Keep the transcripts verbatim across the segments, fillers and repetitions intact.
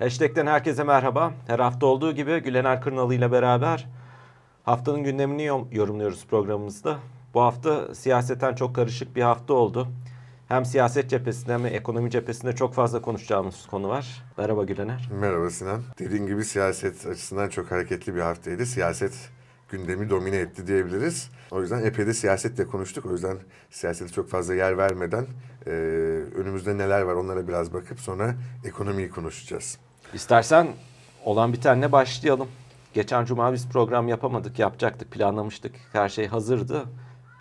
Hashtag'ten herkese merhaba. Her hafta olduğu gibi Gülener Kırnalı ile beraber haftanın gündemini yorumluyoruz programımızda. Bu hafta siyaseten çok karışık bir hafta oldu. Hem siyaset cephesinde hem ekonomi cephesinde çok fazla konuşacağımız konu var. Merhaba Gülener. Merhaba Sinan. Dediğin gibi siyaset açısından çok hareketli bir haftaydı. Siyaset gündemi domine etti diyebiliriz. O yüzden epey de siyasetle konuştuk. O yüzden siyasete çok fazla yer vermeden e, önümüzde neler var onlara biraz bakıp sonra ekonomiyi konuşacağız. İstersen olan bitenle başlayalım. Geçen cuma biz program yapamadık, yapacaktık, planlamıştık. Her şey hazırdı.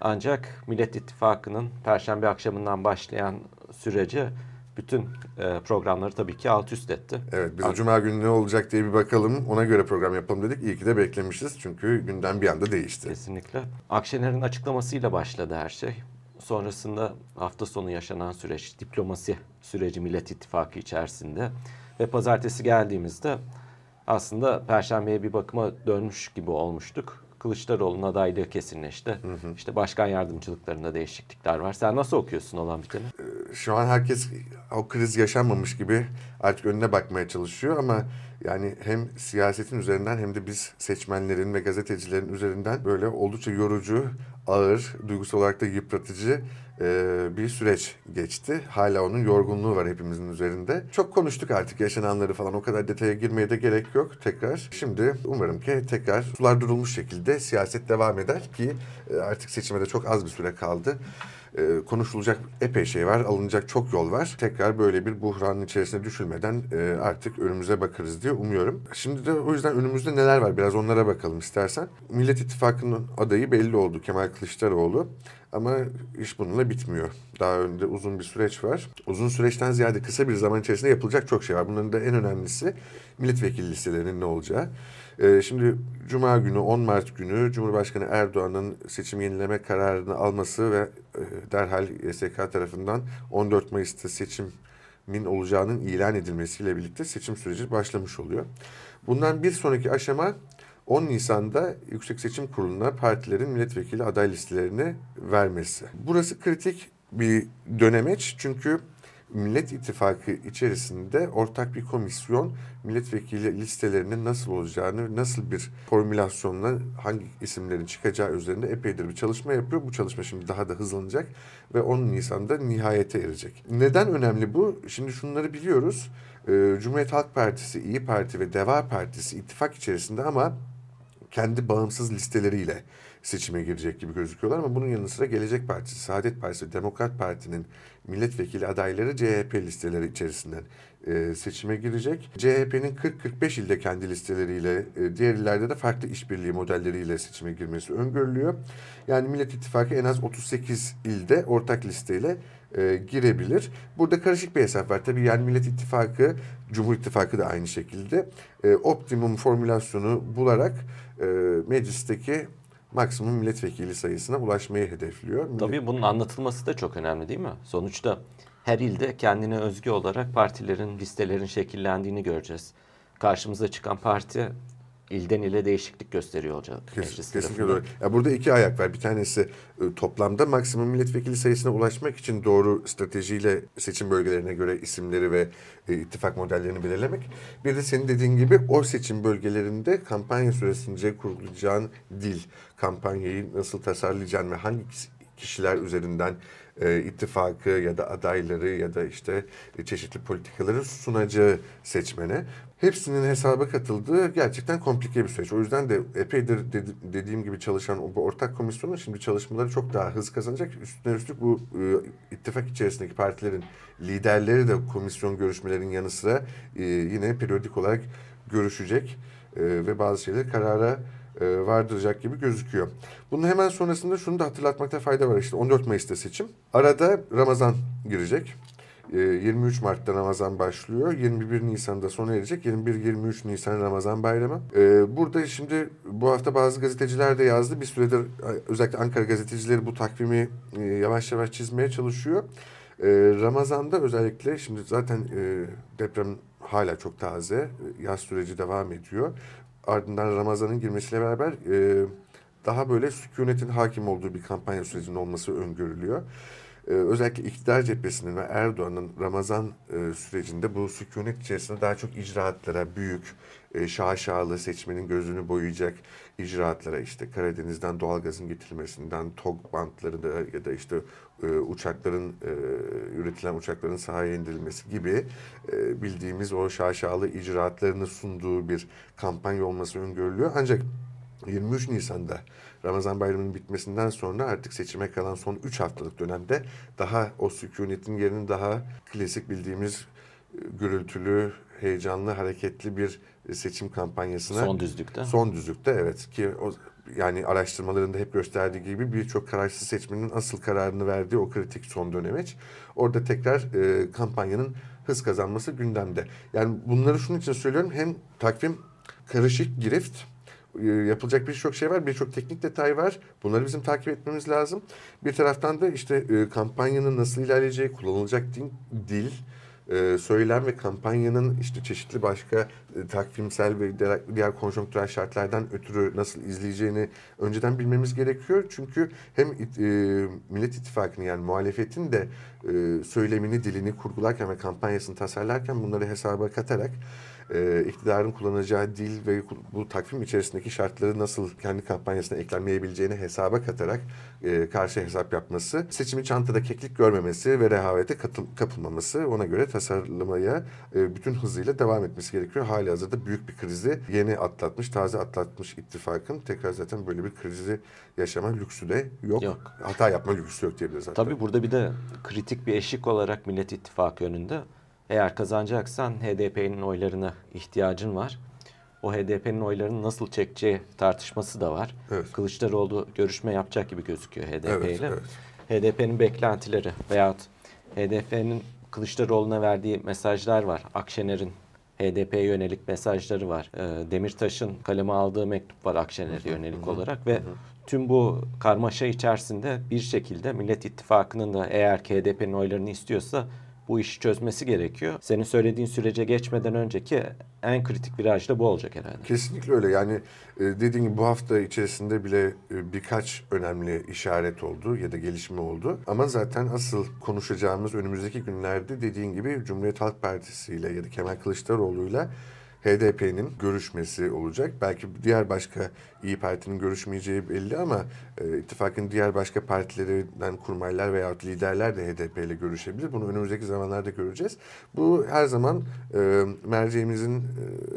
Ancak Millet İttifakı'nın Perşembe akşamından başlayan süreci bütün e, programları tabii ki alt üst etti. Evet, biz Ak- Cuma günü ne olacak diye bir bakalım, ona göre program yapalım dedik. İyi ki de beklemişiz çünkü gündem bir anda değişti. Kesinlikle. Akşener'in açıklamasıyla başladı her şey. Sonrasında hafta sonu yaşanan süreç, diplomasi süreci Millet İttifakı içerisinde ve pazartesi geldiğimizde aslında Perşembe'ye bir bakıma dönmüş gibi olmuştuk. Kılıçdaroğlu'nun adaylığı kesinleşti. Hı hı. İşte başkan yardımcılıklarında değişiklikler var. Sen nasıl okuyorsun olan biteni? Şu an herkes o kriz yaşanmamış gibi artık önüne bakmaya çalışıyor ama yani hem siyasetin üzerinden hem de biz seçmenlerin ve gazetecilerin üzerinden böyle oldukça yorucu, ağır, duygusal olarak da yıpratıcı bir süreç geçti. Hala onun yorgunluğu var hepimizin üzerinde. Çok konuştuk artık yaşananları falan. O kadar detaya girmeye de gerek yok tekrar. Şimdi umarım ki tekrar sular durulmuş şekilde siyaset devam eder ki artık seçime de çok az bir süre kaldı. Konuşulacak epey şey var, alınacak çok yol var. Tekrar böyle bir buhranın içerisine düşülmeden artık önümüze bakarız diye umuyorum. Şimdi de o yüzden önümüzde neler var biraz onlara bakalım istersen. Millet İttifakı'nın adayı belli oldu, Kemal Kılıçdaroğlu. Ama iş bununla bitmiyor. Daha önde uzun bir süreç var. Uzun süreçten ziyade kısa bir zaman içerisinde yapılacak çok şey var. Bunların da en önemlisi milletvekili listelerinin ne olacağı. Ee, şimdi Cuma günü, on Mart günü Cumhurbaşkanı Erdoğan'ın seçim yenileme kararını alması ve e, derhal Y S K tarafından on dört Mayıs'ta seçimin olacağının ilan edilmesiyle birlikte seçim süreci başlamış oluyor. Bundan bir sonraki aşama on Nisan'da Yüksek Seçim Kurulu'na partilerin milletvekili aday listelerini vermesi. Burası kritik bir dönemeç çünkü Millet İttifakı içerisinde ortak bir komisyon milletvekili listelerinin nasıl olacağını, nasıl bir formülasyonla hangi isimlerin çıkacağı üzerinde epeydir bir çalışma yapıyor. Bu çalışma şimdi daha da hızlanacak ve on Nisan'da nihayete erecek. Neden önemli bu? Şimdi şunları biliyoruz. Cumhuriyet Halk Partisi, İyi Parti ve Deva Partisi ittifak içerisinde ama kendi bağımsız listeleriyle seçime girecek gibi gözüküyorlar ama bunun yanı sıra Gelecek Partisi, Saadet Partisi ve Demokrat Parti'nin milletvekili adayları C H P listeleri içerisinden e, seçime girecek. C H P'nin kırk kırk beş ilde kendi listeleriyle, e, diğer illerde de farklı işbirliği modelleriyle seçime girmesi öngörülüyor. Yani Millet İttifakı en az otuz sekiz ilde ortak listeyle e, girebilir. Burada karışık bir hesap var. Tabii yani Millet İttifakı, Cumhur İttifakı da aynı şekilde e, optimum formülasyonu bularak e, meclisteki maksimum milletvekili sayısına ulaşmayı hedefliyor. Tabii bunun anlatılması da çok önemli değil mi? Sonuçta her ilde kendine özgü olarak partilerin, listelerin şekillendiğini göreceğiz. Karşımıza çıkan parti ilden ile değişiklik gösteriyor olacak. Kesin, kesinlikle doğru. Ya burada iki ayak var. Bir tanesi toplamda maksimum milletvekili sayısına ulaşmak için doğru stratejiyle seçim bölgelerine göre isimleri ve e, ittifak modellerini belirlemek. Bir de senin dediğin gibi o seçim bölgelerinde kampanya süresince kurgulayacağın dil, kampanyayı nasıl tasarlayacağın ve hangi kişiler üzerinden e, ittifakı ya da adayları ya da işte e, çeşitli politikaları sunacağı seçmene. Hepsinin hesaba katıldığı gerçekten komplike bir süreç. O yüzden de epeydir dedi, dediğim gibi çalışan bu ortak komisyonun şimdi çalışmaları çok daha hız kazanacak. Üstüne üstlük bu e, ittifak içerisindeki partilerin liderleri de komisyon görüşmelerinin yanı sıra e, yine periyodik olarak görüşecek e, ve bazı şeyleri karara vardıracak gibi gözüküyor. Bunun hemen sonrasında şunu da hatırlatmakta fayda var. İşte on dört Mayıs'ta seçim. Arada Ramazan girecek. yirmi üç Mart'ta Ramazan başlıyor. yirmi bir Nisan'da sona erecek. yirmi bir yirmi üç Nisan Ramazan bayramı. Burada şimdi bu hafta bazı gazeteciler de yazdı. Bir süredir özellikle Ankara gazetecileri bu takvimi yavaş yavaş çizmeye çalışıyor. Ramazan'da özellikle şimdi zaten deprem hala çok taze. Yaz süreci devam ediyor. Ardından Ramazan'ın girmesiyle beraber e, daha böyle sükunetin hakim olduğu bir kampanya sürecinin olması öngörülüyor. Ee, özellikle iktidar cephesinin ve Erdoğan'ın Ramazan e, sürecinde bu sükunet içerisinde daha çok icraatlara, büyük, e, şaşalı, seçmenin gözünü boyayacak icraatlara, işte Karadeniz'den doğalgazın getirilmesinden, TOG bantları ya da işte e, uçakların, e, üretilen uçakların sahaya indirilmesi gibi e, bildiğimiz o şaşalı icraatlarını sunduğu bir kampanya olması öngörülüyor. Ancak yirmi üç Nisan'da Ramazan Bayramı'nın bitmesinden sonra artık seçime kalan son üç haftalık dönemde daha o sükunetin yerini daha klasik bildiğimiz gürültülü, heyecanlı, hareketli bir seçim kampanyasına... Son düzlükte. Son düzlükte evet ki o, yani araştırmalarında hep gösterdiği gibi birçok kararsız seçmenin asıl kararını verdiği o kritik son dönemeç. Orada tekrar e, kampanyanın hız kazanması gündemde. Yani bunları şunun için söylüyorum, hem takvim karışık, girift... Yapılacak birçok şey var, birçok teknik detay var. Bunları bizim takip etmemiz lazım. Bir taraftan da işte e, kampanyanın nasıl ilerleyeceği, kullanılacak din, dil, e, söylem ve kampanyanın işte çeşitli başka e, takvimsel ve diğer konjonktürel şartlardan ötürü nasıl izleyeceğini önceden bilmemiz gerekiyor. Çünkü hem it, e, Millet İttifakı'nın yani muhalefetin de e, söylemini, dilini kurgularken ve kampanyasını tasarlarken bunları hesaba katarak E, iktidarın kullanacağı dil ve bu takvim içerisindeki şartları nasıl kendi kampanyasına eklenmeyebileceğini hesaba katarak e, karşı hesap yapması, seçimi çantada keklik görmemesi ve rehavete katıl, kapılmaması, ona göre tasarlamaya e, bütün hızıyla devam etmesi gerekiyor. Hali hazırda büyük bir krizi yeni atlatmış, taze atlatmış ittifakın tekrar zaten böyle bir krizi yaşama lüksü de yok. yok. Hata yapma lüksü yok diyebiliriz zaten. Tabii burada bir de kritik bir eşik olarak Millet İttifakı önünde. Eğer kazanacaksan H D P'nin oylarına ihtiyacın var. O H D P'nin oylarını nasıl çekeceği tartışması da var. Evet. Kılıçdaroğlu görüşme yapacak gibi gözüküyor H D P ile. Evet, evet. H D P'nin beklentileri veyahut H D P'nin Kılıçdaroğlu'na verdiği mesajlar var. Akşener'in H D P'ye yönelik mesajları var. Demirtaş'ın kaleme aldığı mektup var Akşener'e yönelik hı hı. olarak ve hı hı. tüm bu karmaşa içerisinde bir şekilde Millet İttifakı'nın da eğer ki H D P'nin oylarını istiyorsa bu işi çözmesi gerekiyor. Senin söylediğin sürece geçmeden önceki en kritik viraj da bu olacak herhalde. Kesinlikle öyle. Yani dediğim gibi bu hafta içerisinde bile birkaç önemli işaret oldu ya da gelişme oldu. Ama zaten asıl konuşacağımız önümüzdeki günlerde dediğin gibi Cumhuriyet Halk Partisi ile ya da Kemal Kılıçdaroğlu'yla H D P'nin görüşmesi olacak. Belki diğer başka İyi Parti'nin görüşmeyeceği belli ama e, ittifakın diğer başka partilerinden kurmaylar veya liderler de H D P ile görüşebilir. Bunu önümüzdeki zamanlarda göreceğiz. Bu her zaman e, merceğimizin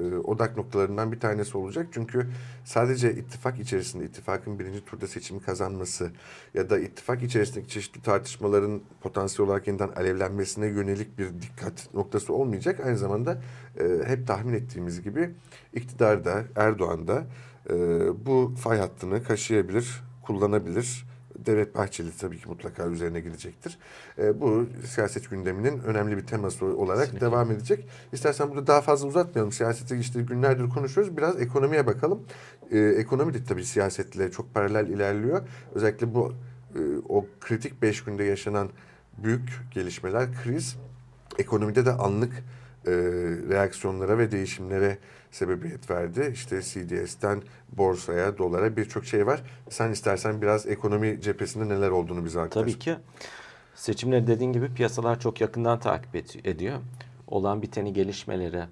e, odak noktalarından bir tanesi olacak. Çünkü sadece ittifak içerisinde ittifakın birinci turda seçimi kazanması ya da ittifak içerisindeki çeşitli tartışmaların potansiyel olarak yeniden alevlenmesine yönelik bir dikkat noktası olmayacak. Aynı zamanda e, hep tahmin ettiğimiz dediğimiz gibi iktidarda, Erdoğan'da e, bu fay hattını kaşıyabilir, kullanabilir. Devlet Bahçeli tabii ki mutlaka üzerine gidecektir. E, bu siyaset gündeminin önemli bir teması olarak kesinlikle devam edecek. İstersen burada daha fazla uzatmayalım. Siyaseti işte günlerdir konuşuyoruz. Biraz ekonomiye bakalım. E, ekonomi de tabii siyasetle çok paralel ilerliyor. Özellikle bu e, o kritik beş günde yaşanan büyük gelişmeler, kriz, ekonomide de anlık E, reaksiyonlara ve değişimlere sebebiyet verdi. İşte C D S'ten borsaya, dolara birçok şey var. Sen istersen biraz ekonomi cephesinde neler olduğunu bize aktar. Tabii ki. Seçimleri dediğin gibi piyasalar çok yakından takip ediyor. Olan biteni, gelişmeleri,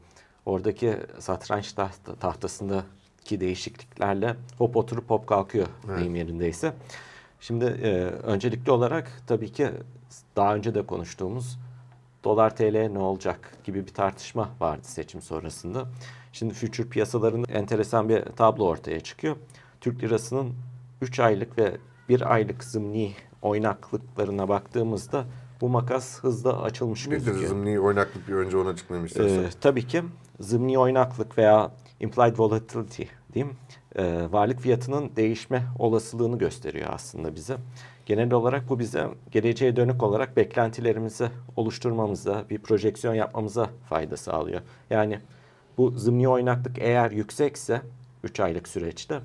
oradaki satranç taht tahtasındaki değişikliklerle hop oturup hop kalkıyor evet. deyim yerindeyse. Şimdi e, öncelikli olarak tabii ki daha önce de konuştuğumuz dolar T L ne olacak gibi bir tartışma vardı seçim sonrasında. Şimdi future piyasalarında enteresan bir tablo ortaya çıkıyor. Türk lirasının üç aylık ve bir aylık zımni oynaklıklarına baktığımızda bu makas hızla açılmış nedir gözüküyor. Nedir zımni oynaklık, bir önce ona çıkmam istersen? Ee, tabii ki zımni oynaklık veya implied volatility diyeyim, ee, varlık fiyatının değişme olasılığını gösteriyor aslında bize. Genel olarak bu bize geleceğe dönük olarak beklentilerimizi oluşturmamıza, bir projeksiyon yapmamıza fayda sağlıyor. Yani bu zımni oynaklık eğer yüksekse üç aylık süreçte,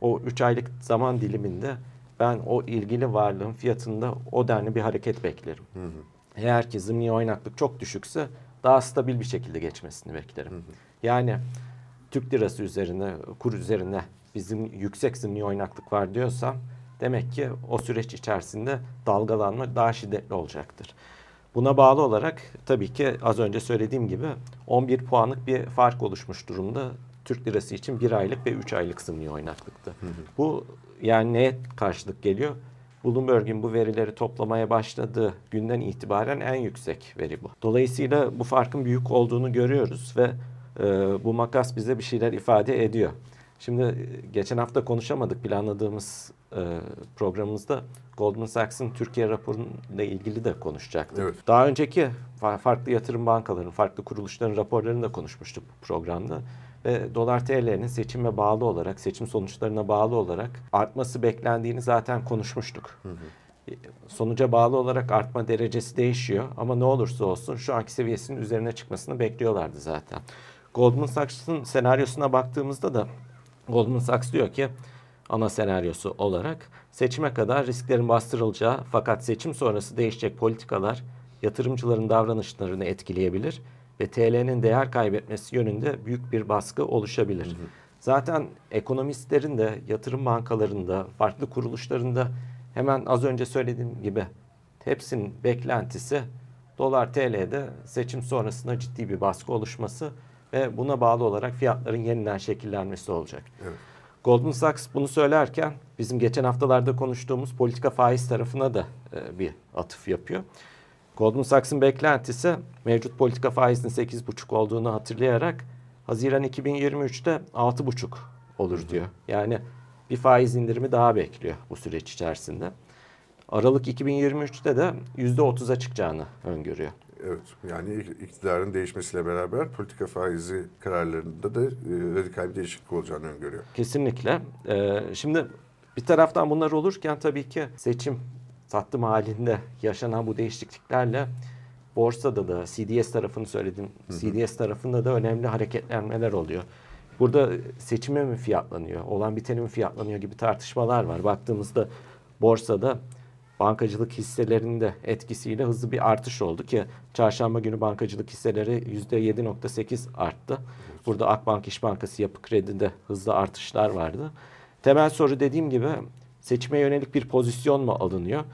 o üç aylık zaman diliminde ben o ilgili varlığın fiyatında o denli bir hareket beklerim. Hı hı. Eğer ki zımni oynaklık çok düşükse daha stabil bir şekilde geçmesini beklerim. Hı hı. Yani Türk lirası üzerine, kur üzerine bizim yüksek zımni oynaklık var diyorsam demek ki o süreç içerisinde dalgalanma daha şiddetli olacaktır. Buna bağlı olarak tabii ki az önce söylediğim gibi on bir puanlık bir fark oluşmuş durumda. Türk lirası için bir aylık ve üç aylık sınırı oynaklıkta. Hı hı. Bu yani neye karşılık geliyor? Bloomberg'in bu verileri toplamaya başladığı günden itibaren en yüksek veri bu. Dolayısıyla bu farkın büyük olduğunu görüyoruz ve e, bu makas bize bir şeyler ifade ediyor. Şimdi geçen hafta konuşamadık planladığımız e, programımızda Goldman Sachs'ın Türkiye raporuyla ilgili de konuşacaktık. Evet. Daha önceki farklı yatırım bankalarının, farklı kuruluşların raporlarını da konuşmuştuk bu programda. Ve dolar T L'nin seçime bağlı olarak, seçim sonuçlarına bağlı olarak artması beklendiğini zaten konuşmuştuk. Hı hı. Sonuca bağlı olarak artma derecesi değişiyor ama ne olursa olsun şu anki seviyesinin üzerine çıkmasını bekliyorlardı zaten. Goldman Sachs'ın senaryosuna baktığımızda da Goldman Sachs diyor ki ana senaryosu olarak seçime kadar risklerin bastırılacağı fakat seçim sonrası değişecek politikalar yatırımcıların davranışlarını etkileyebilir ve T L'nin değer kaybetmesi yönünde büyük bir baskı oluşabilir. Hı hı. Zaten ekonomistlerin de, yatırım bankalarında, farklı kuruluşlarında hemen az önce söylediğim gibi hepsinin beklentisi dolar T L'de seçim sonrasında ciddi bir baskı oluşması ve buna bağlı olarak fiyatların yeniden şekillenmesi olacak. Evet. Goldman Sachs bunu söylerken bizim geçen haftalarda konuştuğumuz politika faiz tarafına da e, bir atıf yapıyor. Goldman Sachs'ın beklentisi mevcut politika faizinin sekiz buçuk olduğunu hatırlayarak Haziran iki bin yirmi üç'te altı buçuk olur, hı hı, diyor. Yani bir faiz indirimi daha bekliyor bu süreç içerisinde. Aralık iki bin yirmi üç'te de yüzde otuz'a çıkacağını öngörüyor. Evet, yani iktidarın değişmesiyle beraber politika faizi kararlarında da radikal bir değişiklik olacağını öngörüyor. Kesinlikle. Ee, şimdi bir taraftan bunlar olurken tabii ki seçim sattım halinde yaşanan bu değişikliklerle borsada da C D S tarafını söyledim. Hı hı. C D S tarafında da önemli hareketlenmeler oluyor. Burada seçime mi fiyatlanıyor, olan biteni mi fiyatlanıyor gibi tartışmalar var. Baktığımızda borsada bankacılık hisselerinde etkisiyle hızlı bir artış oldu ki çarşamba günü bankacılık hisseleri yüzde yedi nokta sekiz arttı. Burada Akbank, İş Bankası, Yapı Kredi'de hızlı artışlar vardı. Temel soru dediğim gibi seçime yönelik bir pozisyon mu alınıyor?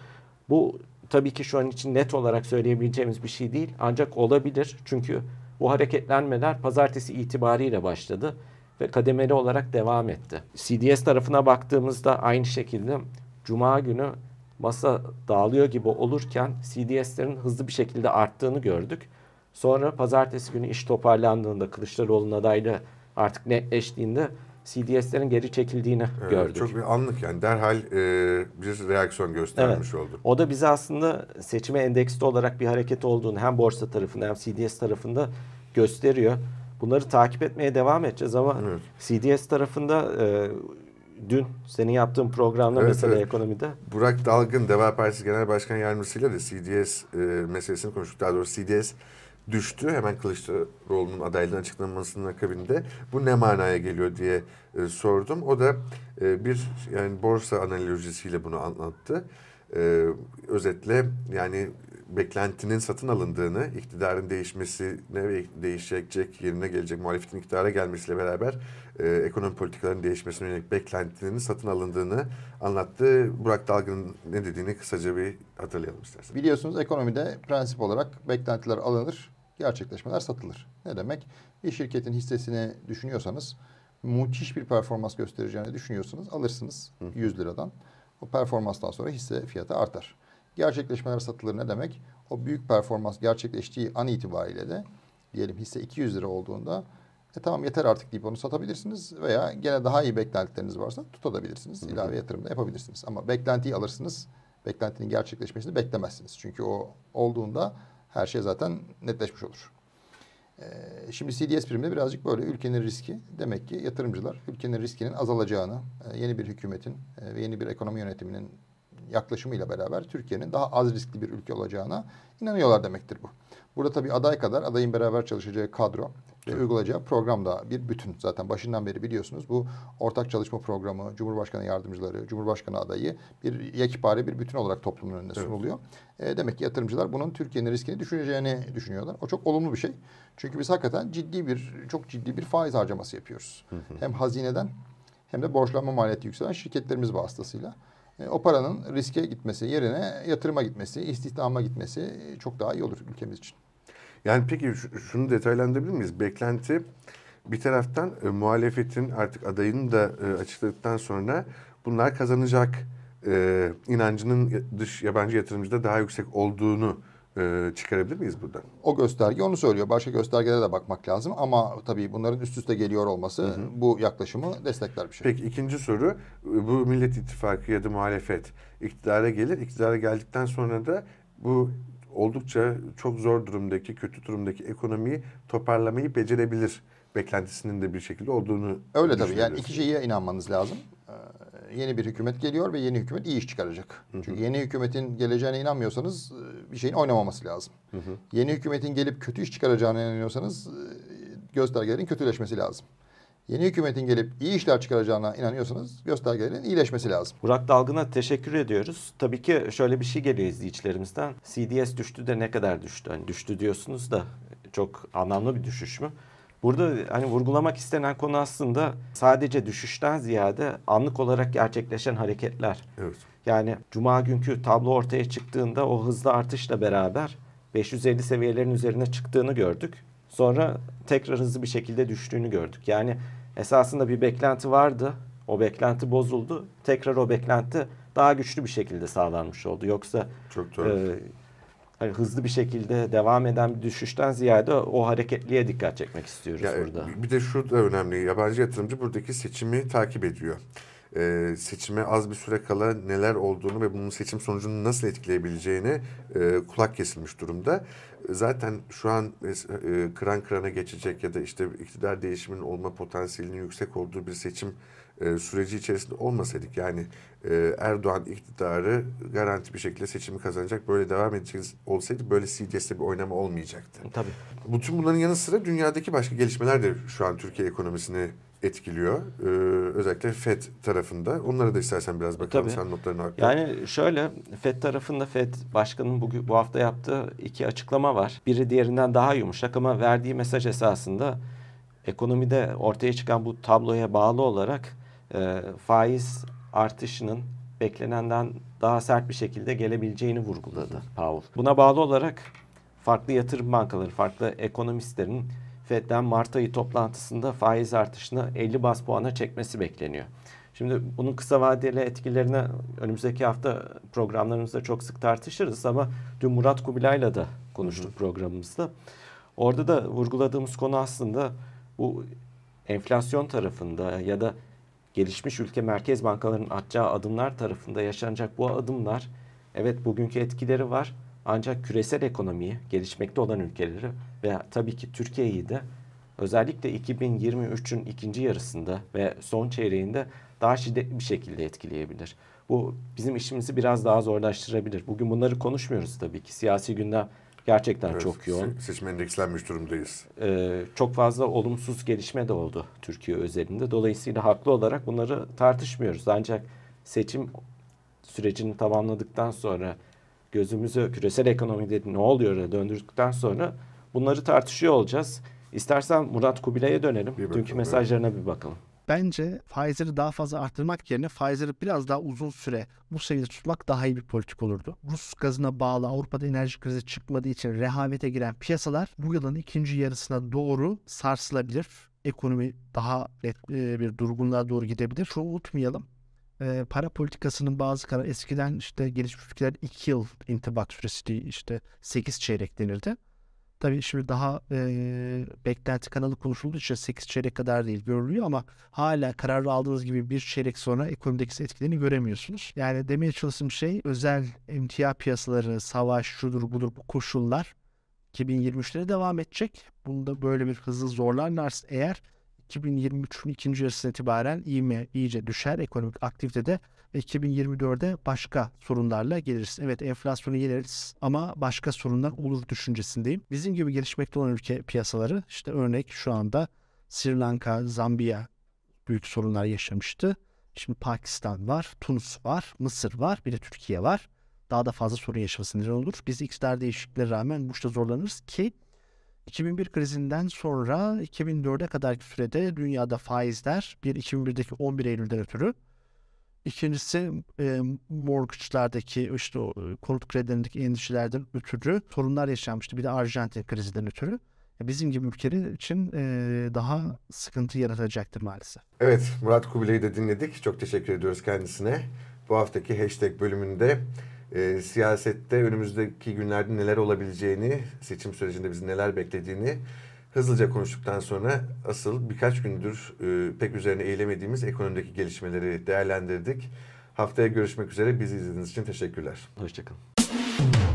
Bu tabii ki şu an için net olarak söyleyebileceğimiz bir şey değil. Ancak olabilir. Çünkü bu hareketlenmeler pazartesi itibariyle başladı ve kademeli olarak devam etti. C D S tarafına baktığımızda aynı şekilde cuma günü masa dağılıyor gibi olurken C D S'lerin hızlı bir şekilde arttığını gördük. Sonra pazartesi günü iş toparlandığında, Kılıçdaroğlu'nun adaylığı artık netleştiğinde C D S'lerin geri çekildiğini evet, gördük. Çok bir anlık yani derhal e, bir reaksiyon göstermiş evet, oldu. O da bize aslında seçime endeksli olarak bir hareket olduğunu hem borsa tarafında hem C D S tarafında gösteriyor. Bunları takip etmeye devam edeceğiz ama evet. C D S tarafında e, dün senin yaptığın programda evet, mesela evet. ekonomide. Burak Dalgın, Deva Partisi Genel Başkan Yardımcısıyla da C D S e, meselesini konuştuk. Daha doğrusu C D S düştü. Hemen Kılıçdaroğlu'nun adaylığının açıklamasının akabinde bu ne manaya geliyor diye e, sordum. O da e, bir yani borsa analojisiyle bunu anlattı. E, özetle yani beklentinin satın alındığını, iktidarın değişmesine ve değişecek yerine gelecek muhalefetin iktidara gelmesiyle beraber e, ekonomi politikalarının değişmesine yönelik beklentinin satın alındığını anlattı. Burak Dalgın'ın ne dediğini kısaca bir hatırlayalım isterseniz. Biliyorsunuz ekonomide prensip olarak beklentiler alınır, gerçekleşmeler satılır. Ne demek? Bir şirketin hissesini düşünüyorsanız, müthiş bir performans göstereceğini düşünüyorsunuz, alırsınız yüz liradan. O performanstan sonra hisse fiyatı artar. Gerçekleşmeler satılır ne demek? O büyük performans gerçekleştiği an itibariyle de diyelim hisse iki yüz lira olduğunda e tamam yeter artık deyip onu satabilirsiniz veya gene daha iyi beklentileriniz varsa tutabilirsiniz. İlave yatırım da yapabilirsiniz. Ama beklentiyi alırsınız. Beklentinin gerçekleşmesini beklemezsiniz. Çünkü o olduğunda her şey zaten netleşmiş olur. Ee, şimdi C D S priminde birazcık böyle ülkenin riski. Demek ki yatırımcılar ülkenin riskinin azalacağını, yeni bir hükümetin ve yeni bir ekonomi yönetiminin yaklaşımıyla beraber Türkiye'nin daha az riskli bir ülke olacağına inanıyorlar demektir bu. Burada tabii aday kadar adayın beraber çalışacağı kadro ve uygulayacağı program da bir bütün. Zaten başından beri biliyorsunuz bu ortak çalışma programı, Cumhurbaşkanı yardımcıları, Cumhurbaşkanı adayı bir yekpare bir bütün olarak toplumun önüne sunuluyor. Evet. E, demek ki yatırımcılar bunun Türkiye'nin riskini düşüneceğini düşünüyorlar. O çok olumlu bir şey. Çünkü biz hakikaten ciddi bir, çok ciddi bir faiz harcaması yapıyoruz. Hı hı. Hem hazineden hem de borçlanma maliyeti yükselen şirketlerimiz vasıtasıyla. o paranın riske gitmesi yerine yatırıma gitmesi, istihdama gitmesi çok daha iyi olur ülkemiz için. Yani peki şunu detaylandırabilir miyiz? Beklenti bir taraftan e, muhalefetin artık adayını da e, açıkladıktan sonra bunlar kazanacak e, inancının dış yabancı yatırımcıda daha yüksek olduğunu e, çıkarabilir miyiz buradan? O gösterge onu söylüyor. Başka göstergelere de bakmak lazım ama tabii bunların üst üste geliyor olması hı hı. bu yaklaşımı destekler bir şey. Peki ikinci soru, bu Millet İttifakı ya da muhalefet iktidara gelir. İktidara geldikten sonra da bu oldukça çok zor durumdaki, kötü durumdaki ekonomiyi toparlamayı becerebilir beklentisinin de bir şekilde olduğunu. Öyle tabii. Yani iki şeye inanmanız lazım. Ee, yeni bir hükümet geliyor ve yeni hükümet iyi iş çıkaracak. Hı hı. Çünkü yeni hükümetin geleceğine inanmıyorsanız bir şeyin oynamaması lazım. Hı hı. Yeni hükümetin gelip kötü iş çıkaracağına inanıyorsanız göstergelerin kötüleşmesi lazım. Yeni hükümetin gelip iyi işler çıkaracağına inanıyorsanız göstergelerin iyileşmesi lazım. Burak Dalgın'a teşekkür ediyoruz. Tabii ki şöyle bir şey geliyor izleyicilerimizden. C D S düştü de ne kadar düştü? Hani düştü diyorsunuz da çok anlamlı bir düşüş mü? Burada hani vurgulamak istenen konu aslında sadece düşüşten ziyade anlık olarak gerçekleşen hareketler. Evet. Yani Cuma günkü tablo ortaya çıktığında o hızlı artışla beraber beş yüz elli seviyelerin üzerine çıktığını gördük. Sonra tekrar hızlı bir şekilde düştüğünü gördük. Yani esasında bir beklenti vardı. O beklenti bozuldu. Tekrar o beklenti daha güçlü bir şekilde sağlanmış oldu. Yoksa çok doğru. E, hani hızlı bir şekilde devam eden bir düşüşten ziyade o hareketliğe dikkat çekmek istiyoruz ya, burada. Bir de şu da önemli. Yabancı yatırımcı buradaki seçimi takip ediyor. Ee, seçime az bir süre kala neler olduğunu ve bunun seçim sonucunu nasıl etkileyebileceğini e, kulak kesilmiş durumda. Zaten şu an e, kıran kırana geçecek ya da işte iktidar değişiminin olma potansiyelinin yüksek olduğu bir seçim e, süreci içerisinde olmasaydık, yani e, Erdoğan iktidarı garanti bir şekilde seçimi kazanacak, böyle devam edecek olsaydı böyle C D S'te bir oynama olmayacaktı. Tabii. Bütün bunların yanı sıra dünyadaki başka gelişmeler de şu an Türkiye ekonomisini etkiliyor. Ee, özellikle FED tarafında. Onlara da istersen biraz bakalım. Tabii. Sen notlarını al. Yani şöyle, FED tarafında FED Başkanı'nın bugün, bu hafta yaptığı iki açıklama var. Biri diğerinden daha yumuşak ama verdiği mesaj esasında ekonomide ortaya çıkan bu tabloya bağlı olarak e, faiz artışının beklenenden daha sert bir şekilde gelebileceğini vurguladı Powell. Buna bağlı olarak farklı yatırım bankaları, farklı ekonomistlerin FED'den Mart ayı toplantısında faiz artışını elli baz puana çekmesi bekleniyor. Şimdi bunun kısa vadeli etkilerini önümüzdeki hafta programlarımızda çok sık tartışırız ama dün Murat Kubilay'la da konuştuk Hı. programımızda. Orada da vurguladığımız konu aslında bu enflasyon tarafında ya da gelişmiş ülke merkez bankalarının atacağı adımlar tarafında yaşanacak bu adımlar, evet bugünkü etkileri var. Ancak küresel ekonomiyi, gelişmekte olan ülkeleri ve tabii ki Türkiye'yi de özellikle iki bin yirmi üçün ikinci yarısında ve son çeyreğinde daha şiddetli bir şekilde etkileyebilir. Bu bizim işimizi biraz daha zorlaştırabilir. Bugün bunları konuşmuyoruz tabii ki. Siyasi gündem gerçekten evet, çok yoğun. Seçim endekslenmiş durumdayız. Ee, çok fazla olumsuz gelişme de oldu Türkiye özelinde. Dolayısıyla haklı olarak bunları tartışmıyoruz. Ancak seçim sürecini tamamladıktan sonra gözümüzü küresel ekonomide ne oluyor döndürdükten sonra bunları tartışıyor olacağız. İstersen Murat Kubilay'a dönelim. Dünkü mesajlarına bir bakalım. Bence faizleri daha fazla arttırmak yerine faizleri biraz daha uzun süre bu seviyede tutmak daha iyi bir politik olurdu. Rus gazına bağlı Avrupa'da enerji krizi çıkmadığı için rehavete giren piyasalar bu yılın ikinci yarısına doğru sarsılabilir. Ekonomi daha net bir durgunluğa doğru gidebilir. Şunu unutmayalım. E, para politikasının bazı karar eskiden işte gelişmiş ülkeler iki yıl intibak süresi işte sekiz çeyrek denirdi. Tabii şimdi daha e, beklenti kanalı konuşulduğu için sekiz çeyrek kadar değil görülüyor ama hala kararı aldığınız gibi bir çeyrek sonra ekonomideki etkilerini göremiyorsunuz. Yani demeye çalıştığım şey özel emtia piyasaları, savaş, şudur budur bu koşullar iki bin yirmi üçlere devam edecek. Bunda böyle bir hızlı zorlanırsa eğer iki bin yirmi üçün ikinci yarısına itibaren ivme iyice düşer ekonomik aktivitede ve iki bin yirmi dörde başka sorunlarla geliriz. Evet enflasyonu yeneriz ama başka sorunlar olur düşüncesindeyim. Bizim gibi gelişmekte olan ülke piyasaları işte örnek şu anda Sri Lanka, Zambiya büyük sorunlar yaşamıştı. Şimdi Pakistan var, Tunus var, Mısır var, bir de Türkiye var. Daha da fazla sorun yaşaması neden olur. Biz iktidar değişikliklere rağmen bu işte zorlanırız ki iki bin bir krizinden sonra iki bin dörde kadarki sürede dünyada faizler bir iki bin birdeki on bir Eylül'den ötürü İkincisi e, mortgage'lardaki işte o konut kredilerindeki endişelerden ötürü sorunlar yaşanmıştı. Bir de Arjantin krizinden ötürü. Bizim gibi ülkeler için daha sıkıntı yaratacaktır maalesef. Evet, Murat Kubilay'ı da dinledik. Çok teşekkür ediyoruz kendisine. Bu haftaki hashtag bölümünde e, siyasette önümüzdeki günlerde neler olabileceğini, seçim sürecinde bizi neler beklediğini hızlıca konuştuktan sonra asıl birkaç gündür e, pek üzerine eğilemediğimiz ekonomideki gelişmeleri değerlendirdik. Haftaya görüşmek üzere. Bizi izlediğiniz için teşekkürler. Hoşçakalın.